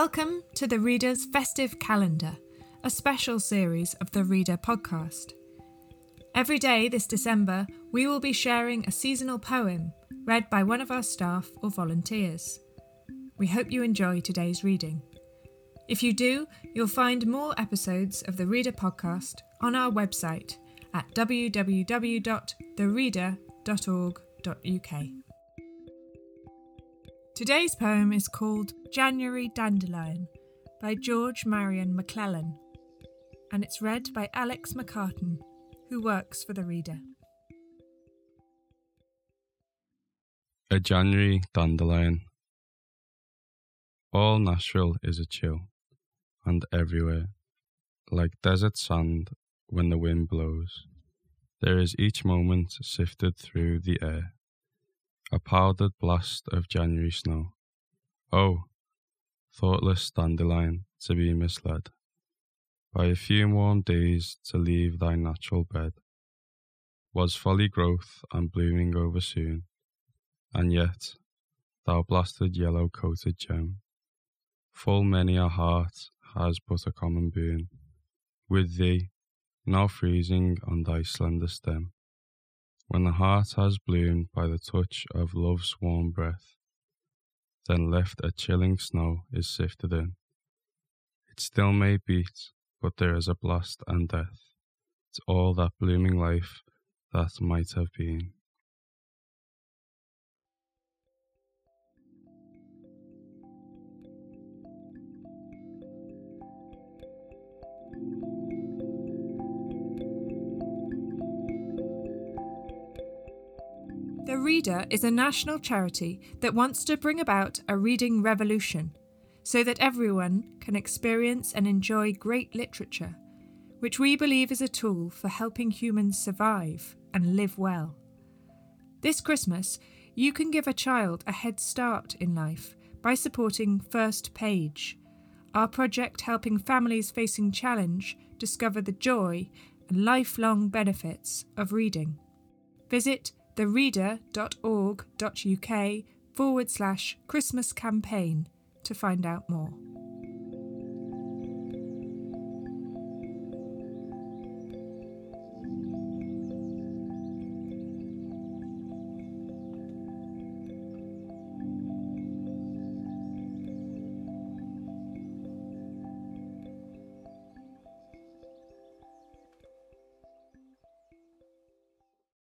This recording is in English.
Welcome to The Reader's Festive Calendar, a special series of The Reader podcast. Every day this December, we will be sharing a seasonal poem read by one of our staff or volunteers. We hope you enjoy today's reading. If you do, you'll find more episodes of The Reader podcast on our website at www.thereader.org.uk. Today's poem is called January Dandelion by George Marion McClellan, and it's read by Alex McCarten, who works for The Reader. A January Dandelion. All Nashville is a chill, and everywhere, like desert sand when the wind blows, there is each moment sifted through the air, a powdered blast of January snow. Oh, thoughtless dandelion, to be misled by a few warm days to leave thy natural bed. Was folly growth and blooming over soon, and yet, thou blasted yellow-coated gem, full many a heart has but a common boon, with thee, now freezing on thy slender stem. When the heart has bloomed by the touch of love's warm breath, then left a chilling snow is sifted in. It still may beat, but there is a blast and death to all that blooming life that might have been. The Reader is a national charity that wants to bring about a reading revolution so that everyone can experience and enjoy great literature, which we believe is a tool for helping humans survive and live well. This Christmas, you can give a child a head start in life by supporting First Page, our project helping families facing challenge discover the joy and lifelong benefits of reading. Visit thereader.org.uk/Christmas campaign to find out more.